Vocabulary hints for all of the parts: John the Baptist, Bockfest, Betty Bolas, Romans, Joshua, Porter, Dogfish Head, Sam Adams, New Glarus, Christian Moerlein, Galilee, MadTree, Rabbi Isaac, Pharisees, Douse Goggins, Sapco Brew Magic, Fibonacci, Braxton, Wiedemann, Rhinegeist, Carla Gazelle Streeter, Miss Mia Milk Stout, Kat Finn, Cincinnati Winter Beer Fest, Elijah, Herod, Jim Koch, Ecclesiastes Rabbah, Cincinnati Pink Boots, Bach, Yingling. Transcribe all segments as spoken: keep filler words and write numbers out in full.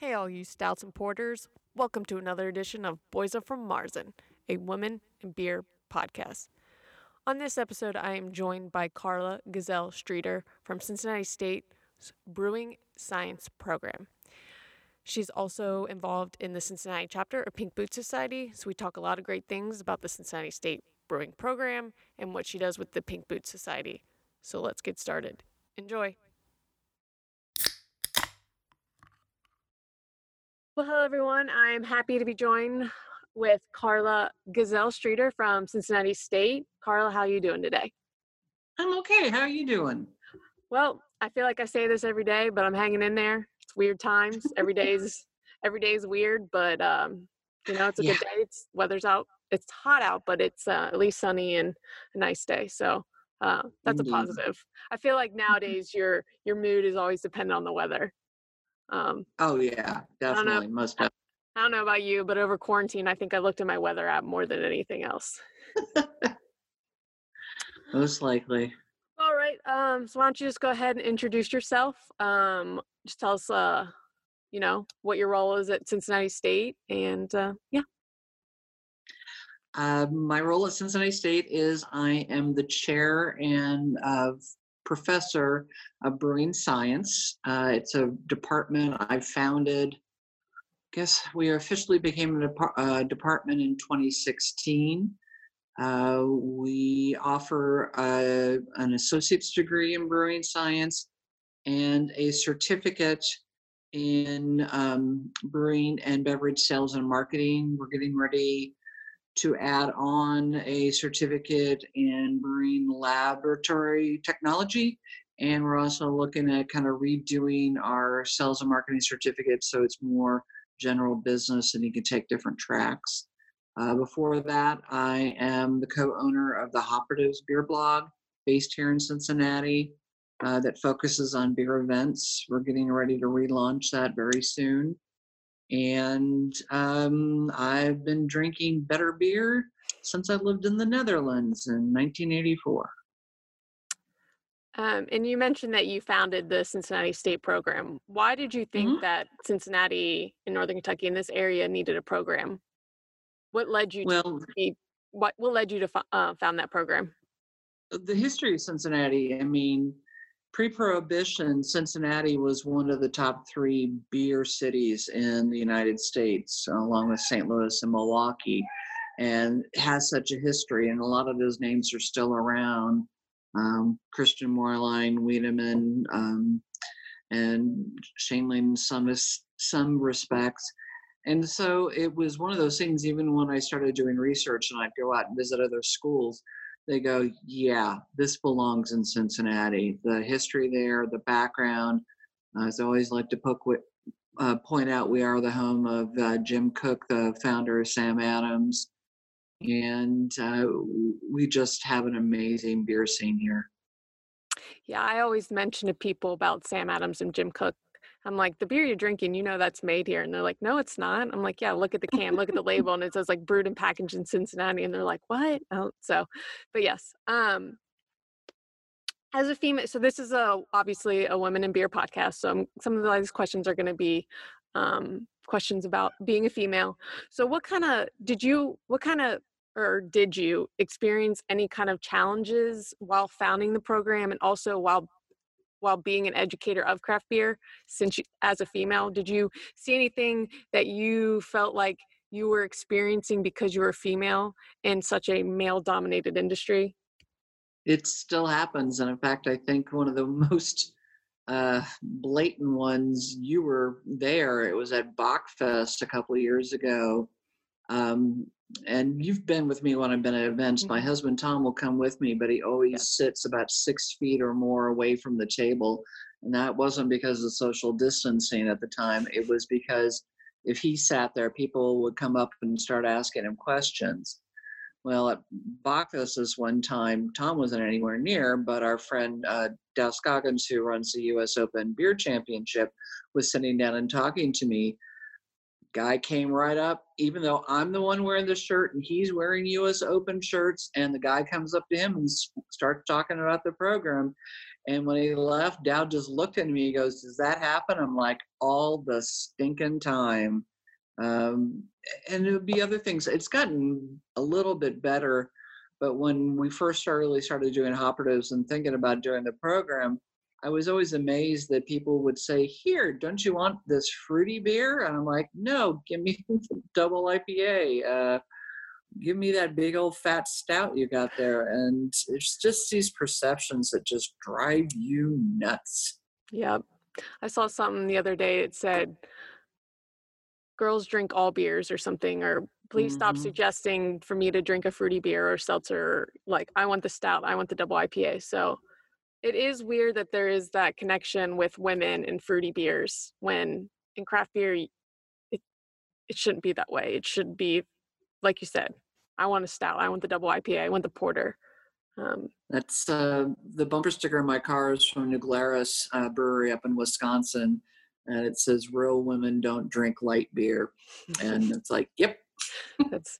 Hey all you stouts and porters, welcome to another edition of Boys Are From Marzen, a women and beer podcast. On this episode, I am joined by Carla Gazelle Streeter from Cincinnati State's Brewing Science Program. She's also involved in the Cincinnati chapter of Pink Boot Society, so we talk a lot of great things about the Cincinnati State Brewing Program and what she does with the Pink Boot Society. So let's get started. Enjoy. Well, hello, everyone. I'm happy to be joined with Carla Gazelle Streeter from Cincinnati State. Carla, how are you doing today? I'm okay. How are you doing? Well, I feel like I say this every day, but I'm hanging in there. It's weird times. Every day's every day's weird, but um, you know, it's a yeah. good day. It's weather's out. It's hot out, but it's uh, at least sunny and a nice day. So uh, that's Indeed. a positive. I feel like nowadays your your mood is always dependent on the weather. Um, oh yeah, definitely. I don't know, Must have. I don't know about you, but over quarantine, I think I looked at my weather app more than anything else. Most likely. All right. Um, so why don't you just go ahead and introduce yourself? Um, just tell us, uh, you know, what your role is at Cincinnati State, and uh, yeah. Uh, my role at Cincinnati State is I am the chair and uh, professor of brewing science. Uh, it's a department I founded. I guess we officially became a depart- uh, department in twenty sixteen. Uh, we offer uh, an associate's degree in brewing science and a certificate in um, brewing and beverage sales and marketing. We're getting ready to add on a certificate in brewing laboratory technology. And we're also looking at kind of redoing our sales and marketing certificate so it's more general business and you can take different tracks. Uh, before that, I am the co-owner of the Hopperatives Beer Blog based here in Cincinnati uh, that focuses on beer events. We're getting ready to relaunch that very soon. And um, I've been drinking better beer since I lived in the Netherlands in nineteen eighty-four. Um, and you mentioned that you founded the Cincinnati State program. Why did you think mm-hmm. that Cincinnati in Northern Kentucky in this area needed a program? What led you well, to be, what, what led you to uh, found that program? The history of Cincinnati. I mean, pre-Prohibition, Cincinnati was one of the top three beer cities in the United States, along with Saint Louis and Milwaukee, and has such a history. And a lot of those names are still around. Um, Christian Moerlein, Wiedemann, um, and Shane Lane in some, some respects. And so it was one of those things, even when I started doing research and I'd go out and visit other schools, they go, yeah, this belongs in Cincinnati. The history there, the background. Uh, as I always like to poke with, uh, point out, we are the home of uh, Jim Koch, the founder of Sam Adams. And uh, we just have an amazing beer scene here. Yeah, I always mention to people about Sam Adams and Jim Koch. I'm like, the beer you're drinking, you know that's made here. And they're like, no, it's not. I'm like, yeah, look at the can, look at the label. And it says like brewed and packaged in Cincinnati. And they're like, what? Oh, so, but yes. Um, as a female, so this is a obviously a women in beer podcast. So I'm, some of these questions are going to be um, questions about being a female. So what kind of, did you, what kind of, or did you experience any kind of challenges while founding the program and also while while being an educator of craft beer, since you, as a female, did you see anything that you felt like you were experiencing because you were a female in such a male-dominated industry? It still happens. And in fact, I think one of the most uh, blatant ones, you were there, it was at Bockfest a couple of years ago. Um, and you've been with me when I've been at events. My husband, Tom, will come with me, but he always yeah. sits about six feet or more away from the table. And that wasn't because of social distancing at the time. It was because if he sat there, people would come up and start asking him questions. Well, at Bockfest this one time, Tom wasn't anywhere near, but our friend uh, Douse Goggins, who runs the U S Open Beer Championship, was sitting down and talking to me. Guy came right up, even though I'm the one wearing the shirt and he's wearing U S Open shirts, and the guy comes up to him and starts talking about the program. And when he left, Dow just looked at me, he goes, "Does that happen?" I'm like, all the stinking time. Um, and it would be other things. It's gotten a little bit better, but when we first started, really started doing Hoperatives and thinking about doing the program, I was always amazed that people would say, "Here, don't you want this fruity beer?" And I'm like, "No, give me double I P A. Uh, give me that big old fat stout you got there." And it's just these perceptions that just drive you nuts. Yeah. I saw something the other day. It said, "Girls drink all beers," or something, or "Please mm-hmm. stop suggesting for me to drink a fruity beer or seltzer. Like, I want the stout. I want the double I P A." So it is weird that there is that connection with women and fruity beers, when in craft beer, it it shouldn't be that way. It should be, like you said, I want a stout. I want the double I P A. I want the porter. Um, That's uh, the bumper sticker in my car is from New Glarus uh, brewery up in Wisconsin. And it says, "Real women don't drink light beer." And it's like, yep. That's,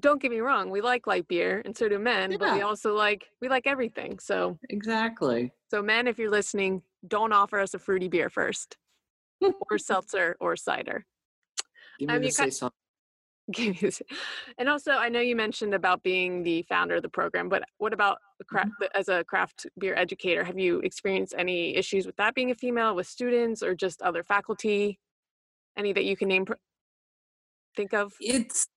don't get me wrong, we like light beer, and so do men, yeah. But we also like, we like everything. So exactly. So men, if you're listening, don't offer us a fruity beer first, or seltzer, or cider. Give me um, the say ca- something. And also, I know you mentioned about being the founder of the program, but what about a craft, mm-hmm. as a craft beer educator? Have you experienced any issues with that being a female, with students, or just other faculty? Any that you can name, think of? It's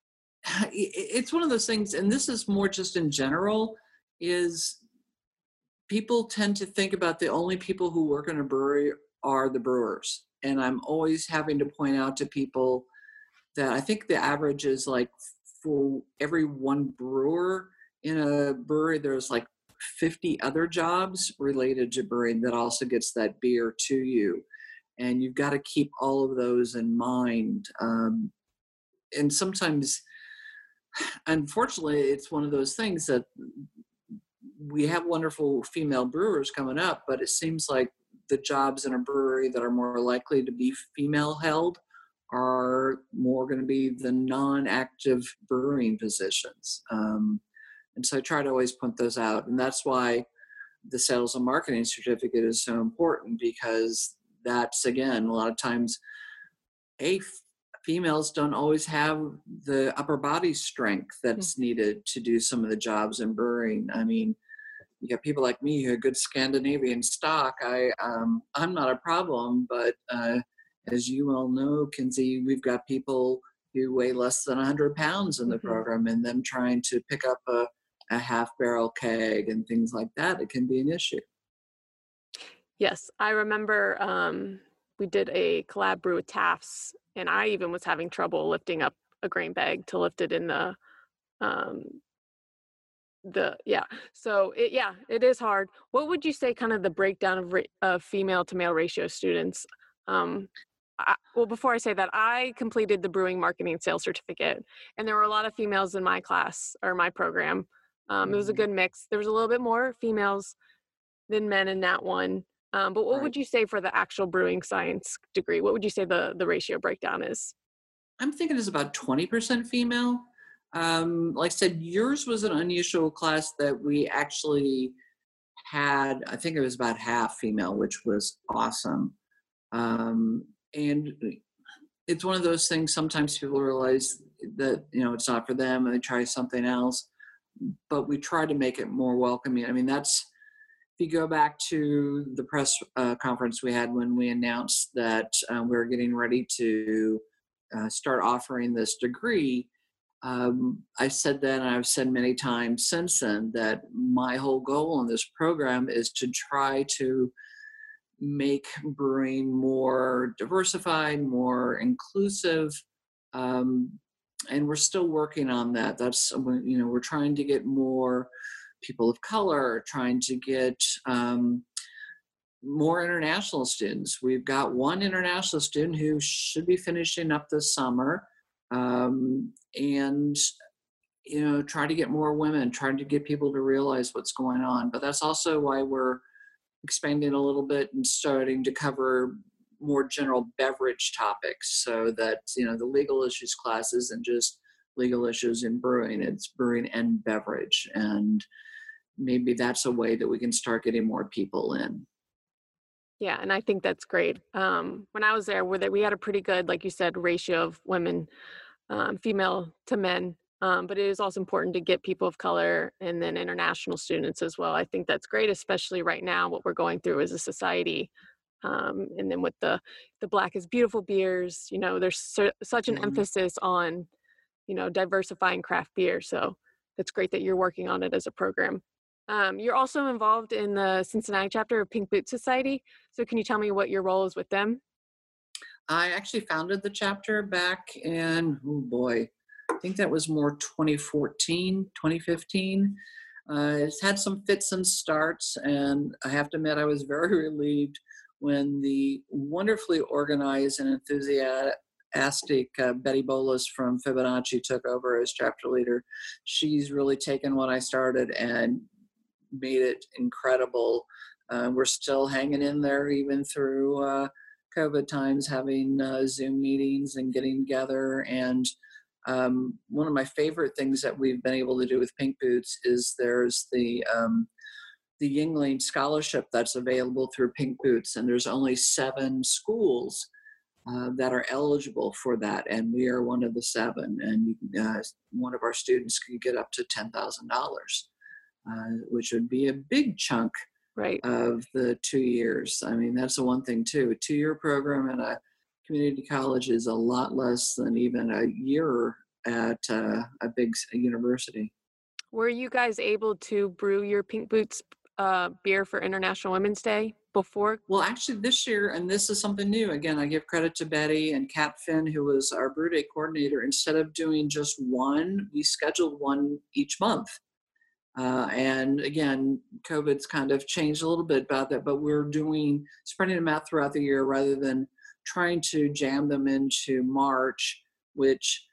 It's one of those things, and this is more just in general, is people tend to think about the only people who work in a brewery are the brewers. And I'm always having to point out to people that I think the average is like, for every one brewer in a brewery, there's like fifty other jobs related to brewing that also gets that beer to you. And you've got to keep all of those in mind. Um, and sometimes, unfortunately, it's one of those things that we have wonderful female brewers coming up, but it seems like the jobs in a brewery that are more likely to be female held are more going to be the non-active brewing positions. Um, and so I try to always point those out. And that's why the sales and marketing certificate is so important, because that's, again, a lot of times a females don't always have the upper body strength that's needed to do some of the jobs in brewing. I mean, you got people like me who are good Scandinavian stock. I, um, I'm not a problem, but uh, as you all know, Kinsey, we've got people who weigh less than one hundred pounds in the mm-hmm. program, and them trying to pick up a, a half barrel keg and things like that, it can be an issue. Yes, I remember um, we did a collab brew with TAFS, and I even was having trouble lifting up a grain bag to lift it in the, um, the, yeah. So it, yeah, it is hard. What would you say kind of the breakdown of, re- of female to male ratio students? Um, I, well, before I say that, I completed the brewing marketing and sales certificate, and there were a lot of females in my class or my program. Um, it was a good mix. There was a little bit more females than men in that one. Um, but what right. would you say for the actual brewing science degree? What would you say the, the ratio breakdown is? I'm thinking it's about twenty percent female. Um, like I said, yours was an unusual class that we actually had, I think it was about half female, which was awesome. Um, and it's one of those things, sometimes people realize that, you know, it's not for them and they try something else, but we try to make it more welcoming. I mean, that's, if you go back to the press uh, conference we had when we announced that uh, we were getting ready to uh, start offering this degree, um, I said that, and I've said many times since then, that my whole goal in this program is to try to make brewing more diversified, more inclusive, um, and we're still working on that. That's, you know, we're trying to get more people of color, trying to get um, more international students. We've got one international student who should be finishing up this summer, um, and, you know, try to get more women, trying to get people to realize what's going on. But that's also why we're expanding a little bit and starting to cover more general beverage topics, so that, you know, the legal issues class isn't just legal issues in brewing, it's brewing and beverage. And maybe that's a way that we can start getting more people in. Yeah, and I think that's great. Um, when I was there, we had a pretty good, like you said, ratio of women, um, female to men. Um, but it is also important to get people of color and then international students as well. I think that's great, especially right now, what we're going through as a society. Um, and then with the, the Black is Beautiful beers, you know, there's su- such an mm-hmm. emphasis on, you know, diversifying craft beer. So it's great that you're working on it as a program. Um, you're also involved in the Cincinnati chapter of Pink Boot Society. So can you tell me what your role is with them? I actually founded the chapter back in, oh boy, I think that was more twenty fourteen, twenty fifteen. Uh, it's had some fits and starts, and I have to admit I was very relieved when the wonderfully organized and enthusiastic uh, Betty Bolas from Fibonacci took over as chapter leader. She's really taken what I started and made it incredible. Uh, we're still hanging in there even through uh, COVID times, having uh, Zoom meetings and getting together. And um, one of my favorite things that we've been able to do with Pink Boots is there's the um, the Yingling scholarship that's available through Pink Boots, and there's only seven schools uh, that are eligible for that, and we are one of the seven. And uh, one of our students can get up to ten thousand dollars. Uh, which would be a big chunk right. of the two years. I mean, that's the one thing, too. A two-year program at a community college is a lot less than even a year at uh, a big university. Were you guys able to brew your Pink Boots uh, beer for International Women's Day before? Well, actually this year, and this is something new. Again, I give credit to Betty and Kat Finn, who was our brew day coordinator. Instead of doing just one, we scheduled one each month. Uh, and again, COVID's kind of changed a little bit about that, but we're doing, spreading them out throughout the year rather than trying to jam them into March, which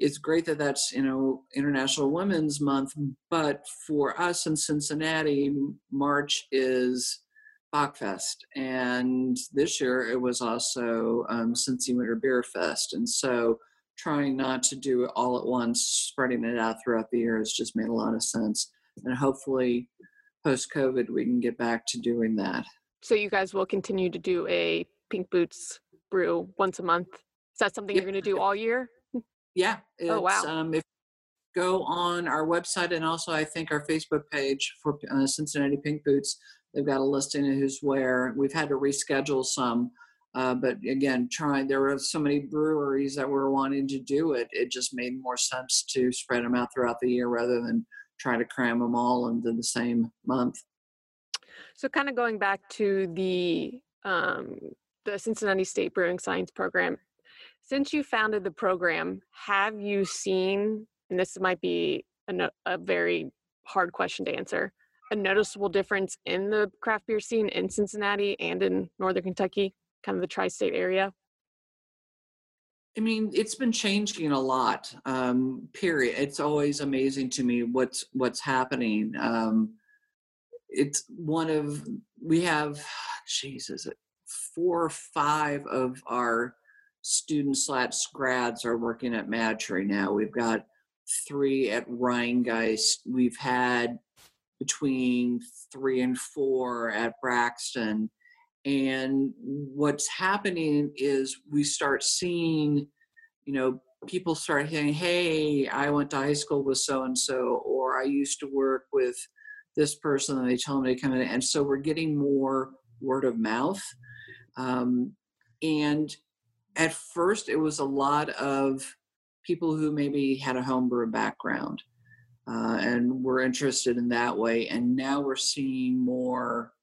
is great that that's, you know, International Women's Month. But for us in Cincinnati, March is Bockfest. And this year it was also um, Cincinnati Winter Beer Fest. And so trying not to do it all at once, spreading it out throughout the year has just made a lot of sense. And hopefully post-COVID, we can get back to doing that. So you guys will continue to do a Pink Boots brew once a month? Is that something yeah. you're going to do all year? Yeah. It's, oh, wow. Um, if you go on our website and also, I think, our Facebook page for uh, Cincinnati Pink Boots, they've got a listing of who's where. We've had to reschedule some. Uh, but again, trying, there were so many breweries that were wanting to do it. It just made more sense to spread them out throughout the year rather than try to cram them all into the same month. So kind of going back to the um, the Cincinnati State Brewing Science Program, since you founded the program, have you seen, and this might be a, no, a very hard question to answer, a noticeable difference in the craft beer scene in Cincinnati and in Northern Kentucky? Kind of the tri-state area? I mean, it's been changing a lot, um, period. It's always amazing to me what's what's happening. Um, it's one of, we have, Jesus, four or five of our student slash grads are working at MadTree now. We've got three at Rhinegeist. We've had between three and four at Braxton. And what's happening is we start seeing, you know, people start saying, hey, I went to high school with so-and-so, or I used to work with this person, and they tell me to come in. And so we're getting more word of mouth. Um, and at first it was a lot of people who maybe had a homebrew background uh, and were interested in that way. And now we're seeing more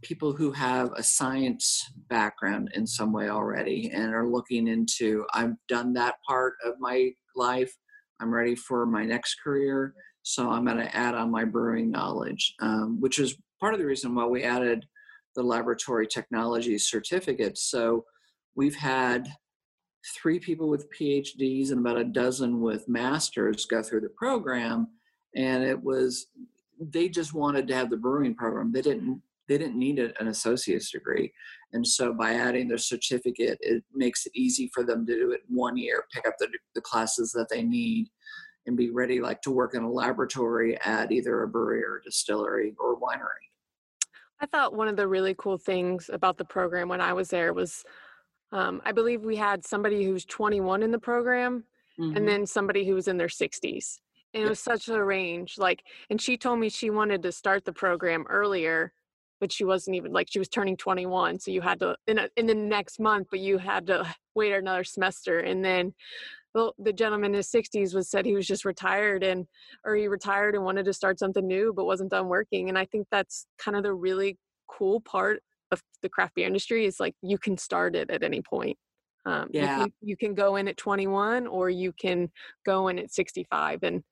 people who have a science background in some way already and are looking into, I've done that part of my life. I'm ready for my next career. So I'm going to add on my brewing knowledge, um, which is part of the reason why we added the laboratory technology certificate. So we've had three people with P H Ds and about a dozen with masters go through the program. And it was, they just wanted to have the brewing program. They didn't, They didn't need a, an associate's degree. And so by adding their certificate, it makes it easy for them to do it one year, pick up the, the classes that they need, and be ready like to work in a laboratory at either a brewery or a distillery or a winery. I thought one of the really cool things about the program when I was there was, um, I believe we had somebody who's twenty-one in the program, mm-hmm. and then somebody who was in their sixties. And it was such a range. Like, and she told me she wanted to start the program earlier, but she wasn't even, like, she was turning twenty-one. So you had to, in, a, in the next month, but you had to wait another semester. And then, well, the gentleman in his sixties was said he was just retired and, or he retired and wanted to start something new, but wasn't done working. And I think that's kind of the really cool part of the craft beer industry is like, you can start it at any point. Um, yeah. you, can, you can go in at twenty-one or you can go in at sixty-five. And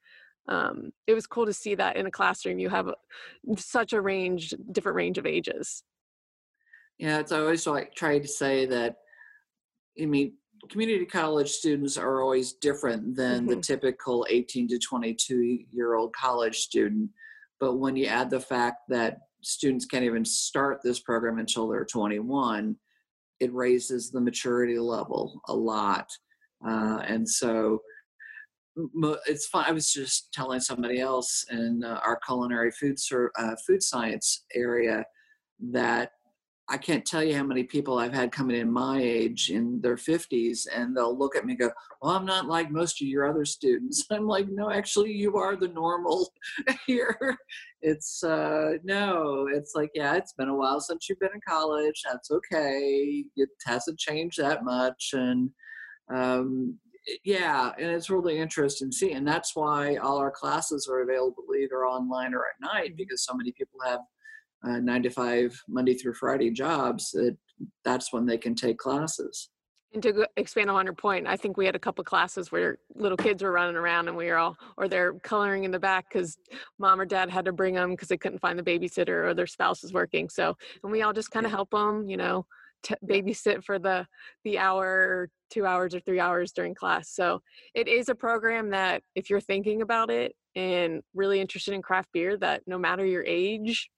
um, it was cool to see that in a classroom, you have a, such a range, different range of ages. Yeah. It's always like trying to say that, I mean, community college students are always different than mm-hmm. the typical eighteen to twenty-two year old college student. But when you add the fact that students can't even start this program until they're twenty-one, it raises the maturity level a lot. Uh, and so it's fun. I was just telling somebody else in uh, our culinary food, ser- uh, food science area that I can't tell you how many people I've had coming in my age in their fifties, and they'll look at me and go, well, I'm not like most of your other students. I'm like, no, actually you are the normal here. It's uh, no, it's like, yeah, it's been a while since you've been in college. That's okay. It hasn't changed that much. And um, yeah, and it's really interesting to see. And that's why all our classes are available either online or at night, because so many people have Uh, nine to five Monday through Friday jobs, that that's when they can take classes. And to go, expand on your point, I think we had a couple classes where little kids were running around and we were all, or they're coloring in the back because mom or dad had to bring them because they couldn't find the babysitter or their spouse was working. So, and we all just kind of help them, you know, t- babysit for the, the hour or two hours or three hours during class. So it is a program that if you're thinking about it and really interested in craft beer, that no matter your age,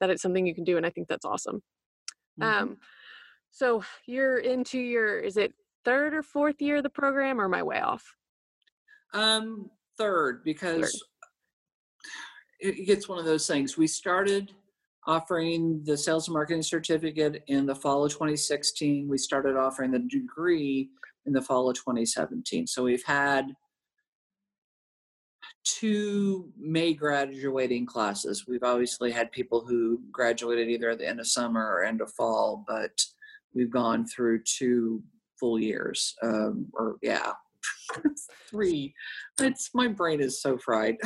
that it's something you can do. And I think that's awesome. Mm-hmm. Um, so you're into your, is it third or fourth year of the program, or am I way off? Um, third, because third. It gets one of those things. We started offering the sales and marketing certificate in the fall of twenty sixteen. We started offering the degree in the fall of twenty seventeen. So we've had two May graduating classes. We've obviously had people who graduated either at the end of summer or end of fall, but we've gone through two full years, um, or yeah, three. It's, my brain is so fried.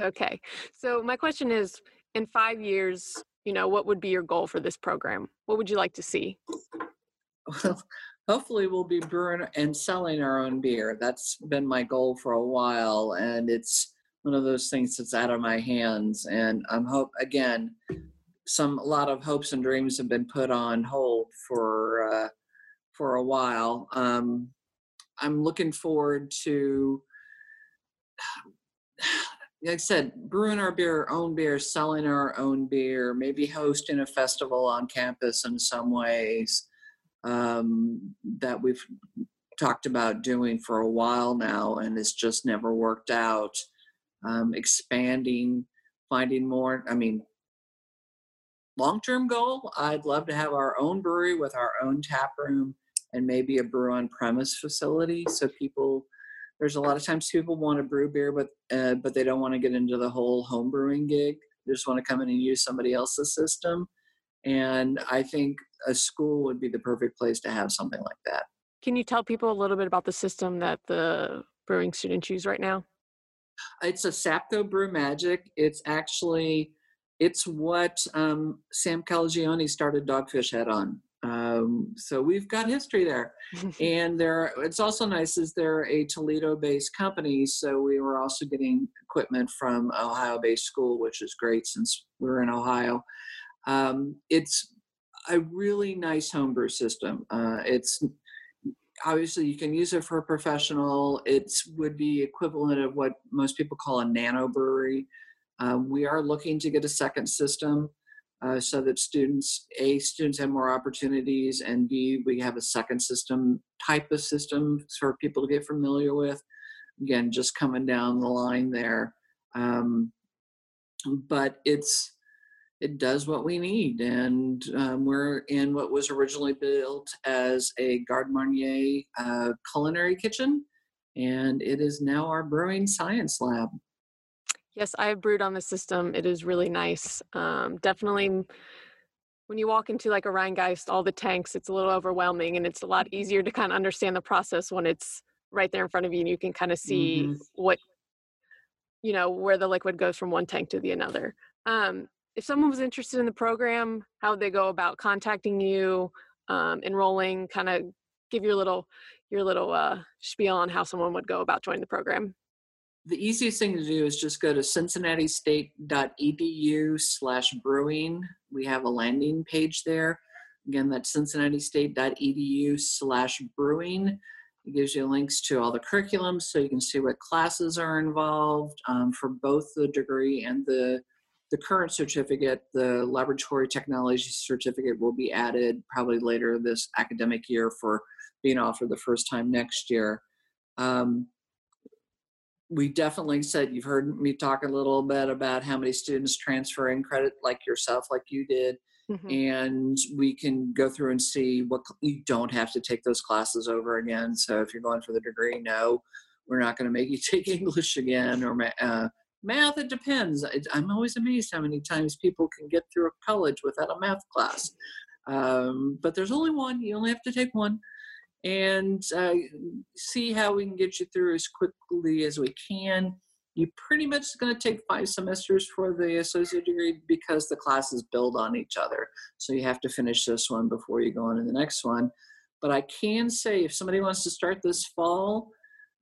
Okay. So my question is, in five years, you know, what would be your goal for this program? What would you like to see? Well, hopefully we'll be brewing and selling our own beer. That's been my goal for a while, and it's one of those things that's out of my hands. And I'm hope again, some a lot of hopes and dreams have been put on hold for uh, for a while. Um, I'm looking forward to, like I said, brewing our beer, our own beer, selling our own beer, maybe hosting a festival on campus in some ways. Um, that we've talked about doing for a while now, and it's just never worked out. Um, expanding, finding more. I mean, long-term goal, I'd love to have our own brewery with our own tap room and maybe a brew on-premise facility. So people, there's a lot of times people want to brew beer, but uh, but they don't want to get into the whole home brewing gig. They just want to come in and use somebody else's system. And I think a school would be the perfect place to have something like that. Can you tell people a little bit about the system that the brewing students use right now? It's a Sapco Brew Magic. It's actually, it's what um, Sam Calagione started Dogfish Head on. Um, so we've got history there. And there, it's also nice is they're a Toledo-based company, so we were also getting equipment from Ohio-based school, which is great since we're in Ohio. Um, it's a really nice homebrew system. Uh, it's obviously you can use it for a professional. It would be equivalent of what most people call a nano brewery. Um, we are looking to get a second system. uh, so that students, A, students have more opportunities, and B, we have a second system, type of system for people to get familiar with. Again, just coming down the line there. Um, but it's, it does what we need. And um, we're in what was originally built as a Garde Marnier uh, culinary kitchen, and it is now our brewing science lab. Yes, I have brewed on the system. It is really nice. Um, definitely when you walk into like a Rhinegeist, all the tanks, it's a little overwhelming, and it's a lot easier to kind of understand the process when it's right there in front of you and you can kind of see mm-hmm. what, you know, where the liquid goes from one tank to the another. Um, if someone was interested in the program, how would they go about contacting you, um, enrolling, kind of give your little, your little uh, spiel on how someone would go about joining the program? The easiest thing to do is just go to cincinnati state dot e d u slash brewing. We have a landing page there. Again, that's cincinnati state dot e d u slash brewing. It gives you links to all the curriculums, so you can see what classes are involved um, for both the degree and the, the current certificate. The laboratory technology certificate will be added probably later this academic year for being offered the first time next year. Um, We definitely said, you've heard me talk a little bit about how many students transfer in credit like yourself, like you did. Mm-hmm. And we can go through and see what you don't have to take those classes over again. So if you're going for the degree, no, we're not going to make you take English again or uh, math. It depends. I'm always amazed how many times people can get through a college without a math class. Um, but there's only one, you only have to take one. And uh, see how we can get you through as quickly as we can. You pretty much is going to take five semesters for the associate degree because the classes build on each other. So you have to finish this one before you go on to the next one. But I can say if somebody wants to start this fall,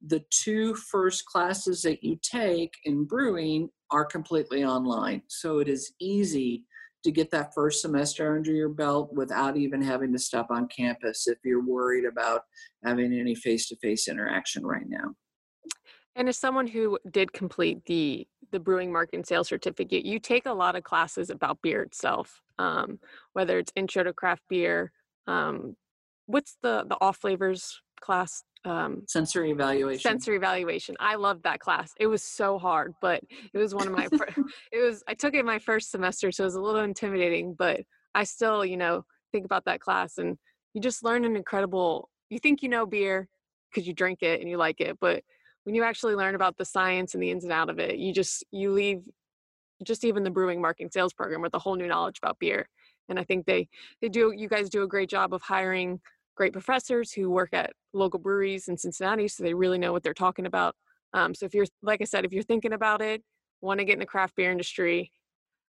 the two first classes that you take in brewing are completely online. So it is easy to get that first semester under your belt without even having to step on campus if you're worried about having any face-to-face interaction right now. And as someone who did complete the, the brewing market and sales certificate, you take a lot of classes about beer itself, um, whether it's intro to craft beer. Um, what's the, the off flavors class? Um, sensory evaluation. Sensory evaluation. I loved that class. It was so hard, but it was one of my, fr- it was, I took it my first semester, so it was a little intimidating, but I still, you know, think about that class, and you just learn an incredible, you think you know beer because you drink it and you like it, but when you actually learn about the science and the ins and out of it, you just, you leave just even the brewing marketing sales program with a whole new knowledge about beer. And I think they, they do, you guys do a great job of hiring great professors who work at local breweries in Cincinnati, so they really know what they're talking about. Um, so if you're, like I said, if you're thinking about it, want to get in the craft beer industry,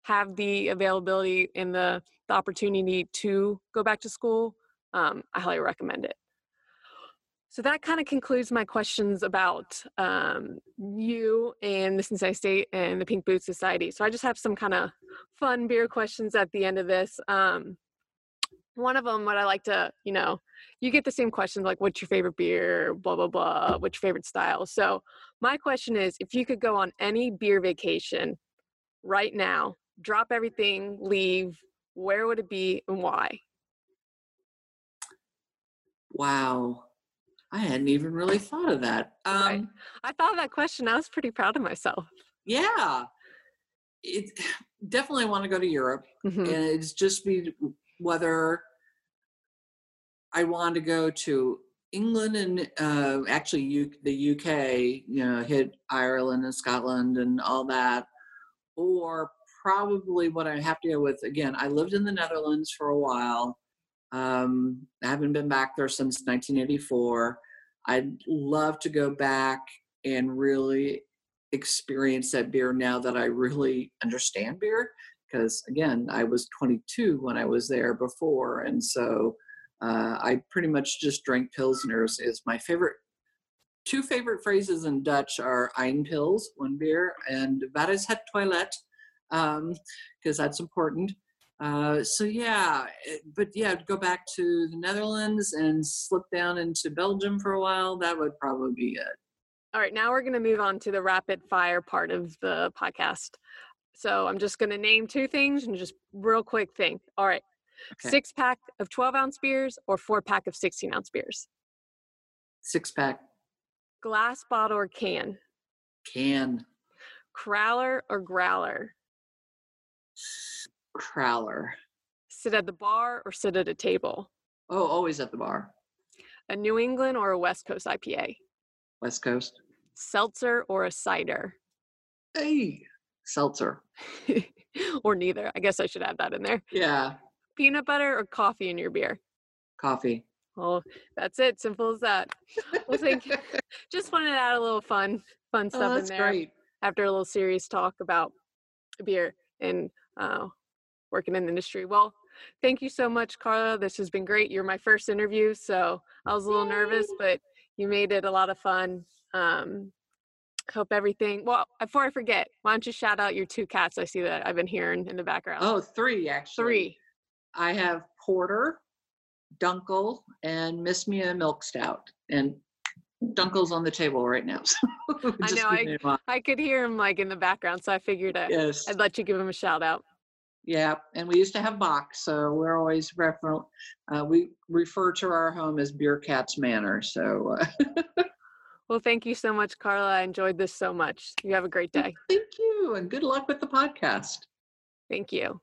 have the availability and the, the opportunity to go back to school, um, I highly recommend it. So that kind of concludes my questions about um, you and the Cincinnati State and the Pink Boot Society. So I just have some kind of fun beer questions at the end of this. Um, One of them, what I like to, you know, you get the same questions like, what's your favorite beer, blah, blah, blah, what's your favorite style? So my question is, if you could go on any beer vacation right now, drop everything, leave, where would it be and why? Wow. I hadn't even really thought of that. Um, right. I thought of that question. I was pretty proud of myself. Yeah. It, definitely want to go to Europe. Mm-hmm. And it's just be... whether I want to go to England and uh, actually U- the U K, you know, hit Ireland and Scotland and all that, or probably what I have to go with, again, I lived in the Netherlands for a while. Um, I haven't been back there since nineteen eighty-four. I'd love to go back and really experience that beer now that I really understand beer. Because again, I was twenty-two when I was there before, and so uh, I pretty much just drank pilsners. Is my favorite two favorite phrases in Dutch are "een pils," one beer, and "wat is het toilet," because um, that's important. Uh, so yeah, but yeah, go back to the Netherlands and slip down into Belgium for a while. That would probably be it. All right, now we're going to move on to the rapid fire part of the podcast. So I'm just going to name two things and just real quick thing. All right. Okay. Six pack of twelve ounce beers or four pack of sixteen ounce beers? Six pack. Glass bottle or can? Can. Crowler or growler? Crowler. Sit at the bar or sit at a table? Oh, always at the bar. A New England or a West Coast I P A? West Coast. Seltzer or a cider? Hey, seltzer. Or neither. I guess I should add that in there. Yeah. Peanut butter or coffee in your beer? Coffee. Oh, that's it. Simple as that. Well, thank you. Just wanted to add a little fun, fun stuff oh, that's in there. Great. After a little serious talk about beer and uh, working in the industry. Well, thank you so much, Carla. This has been great. You're my first interview, so I was a little nervous, but you made it a lot of fun. Um, hope everything. Well, before I forget, why don't you shout out your two cats? I see that I've been hearing in the background. Oh, three actually. Three. I have Porter, Dunkel, and Miss Mia Milk Stout. And Dunkel's on the table right now. So I know. I, I could hear him like in the background, so I figured I, yes. I'd let you give him a shout out. Yeah, and we used to have Bach, so we're always refer- uh, we refer to our home as Beer Cat's Manor. So, uh, well, thank you so much, Carla. I enjoyed this so much. You have a great day. Thank you, and good luck with the podcast. Thank you.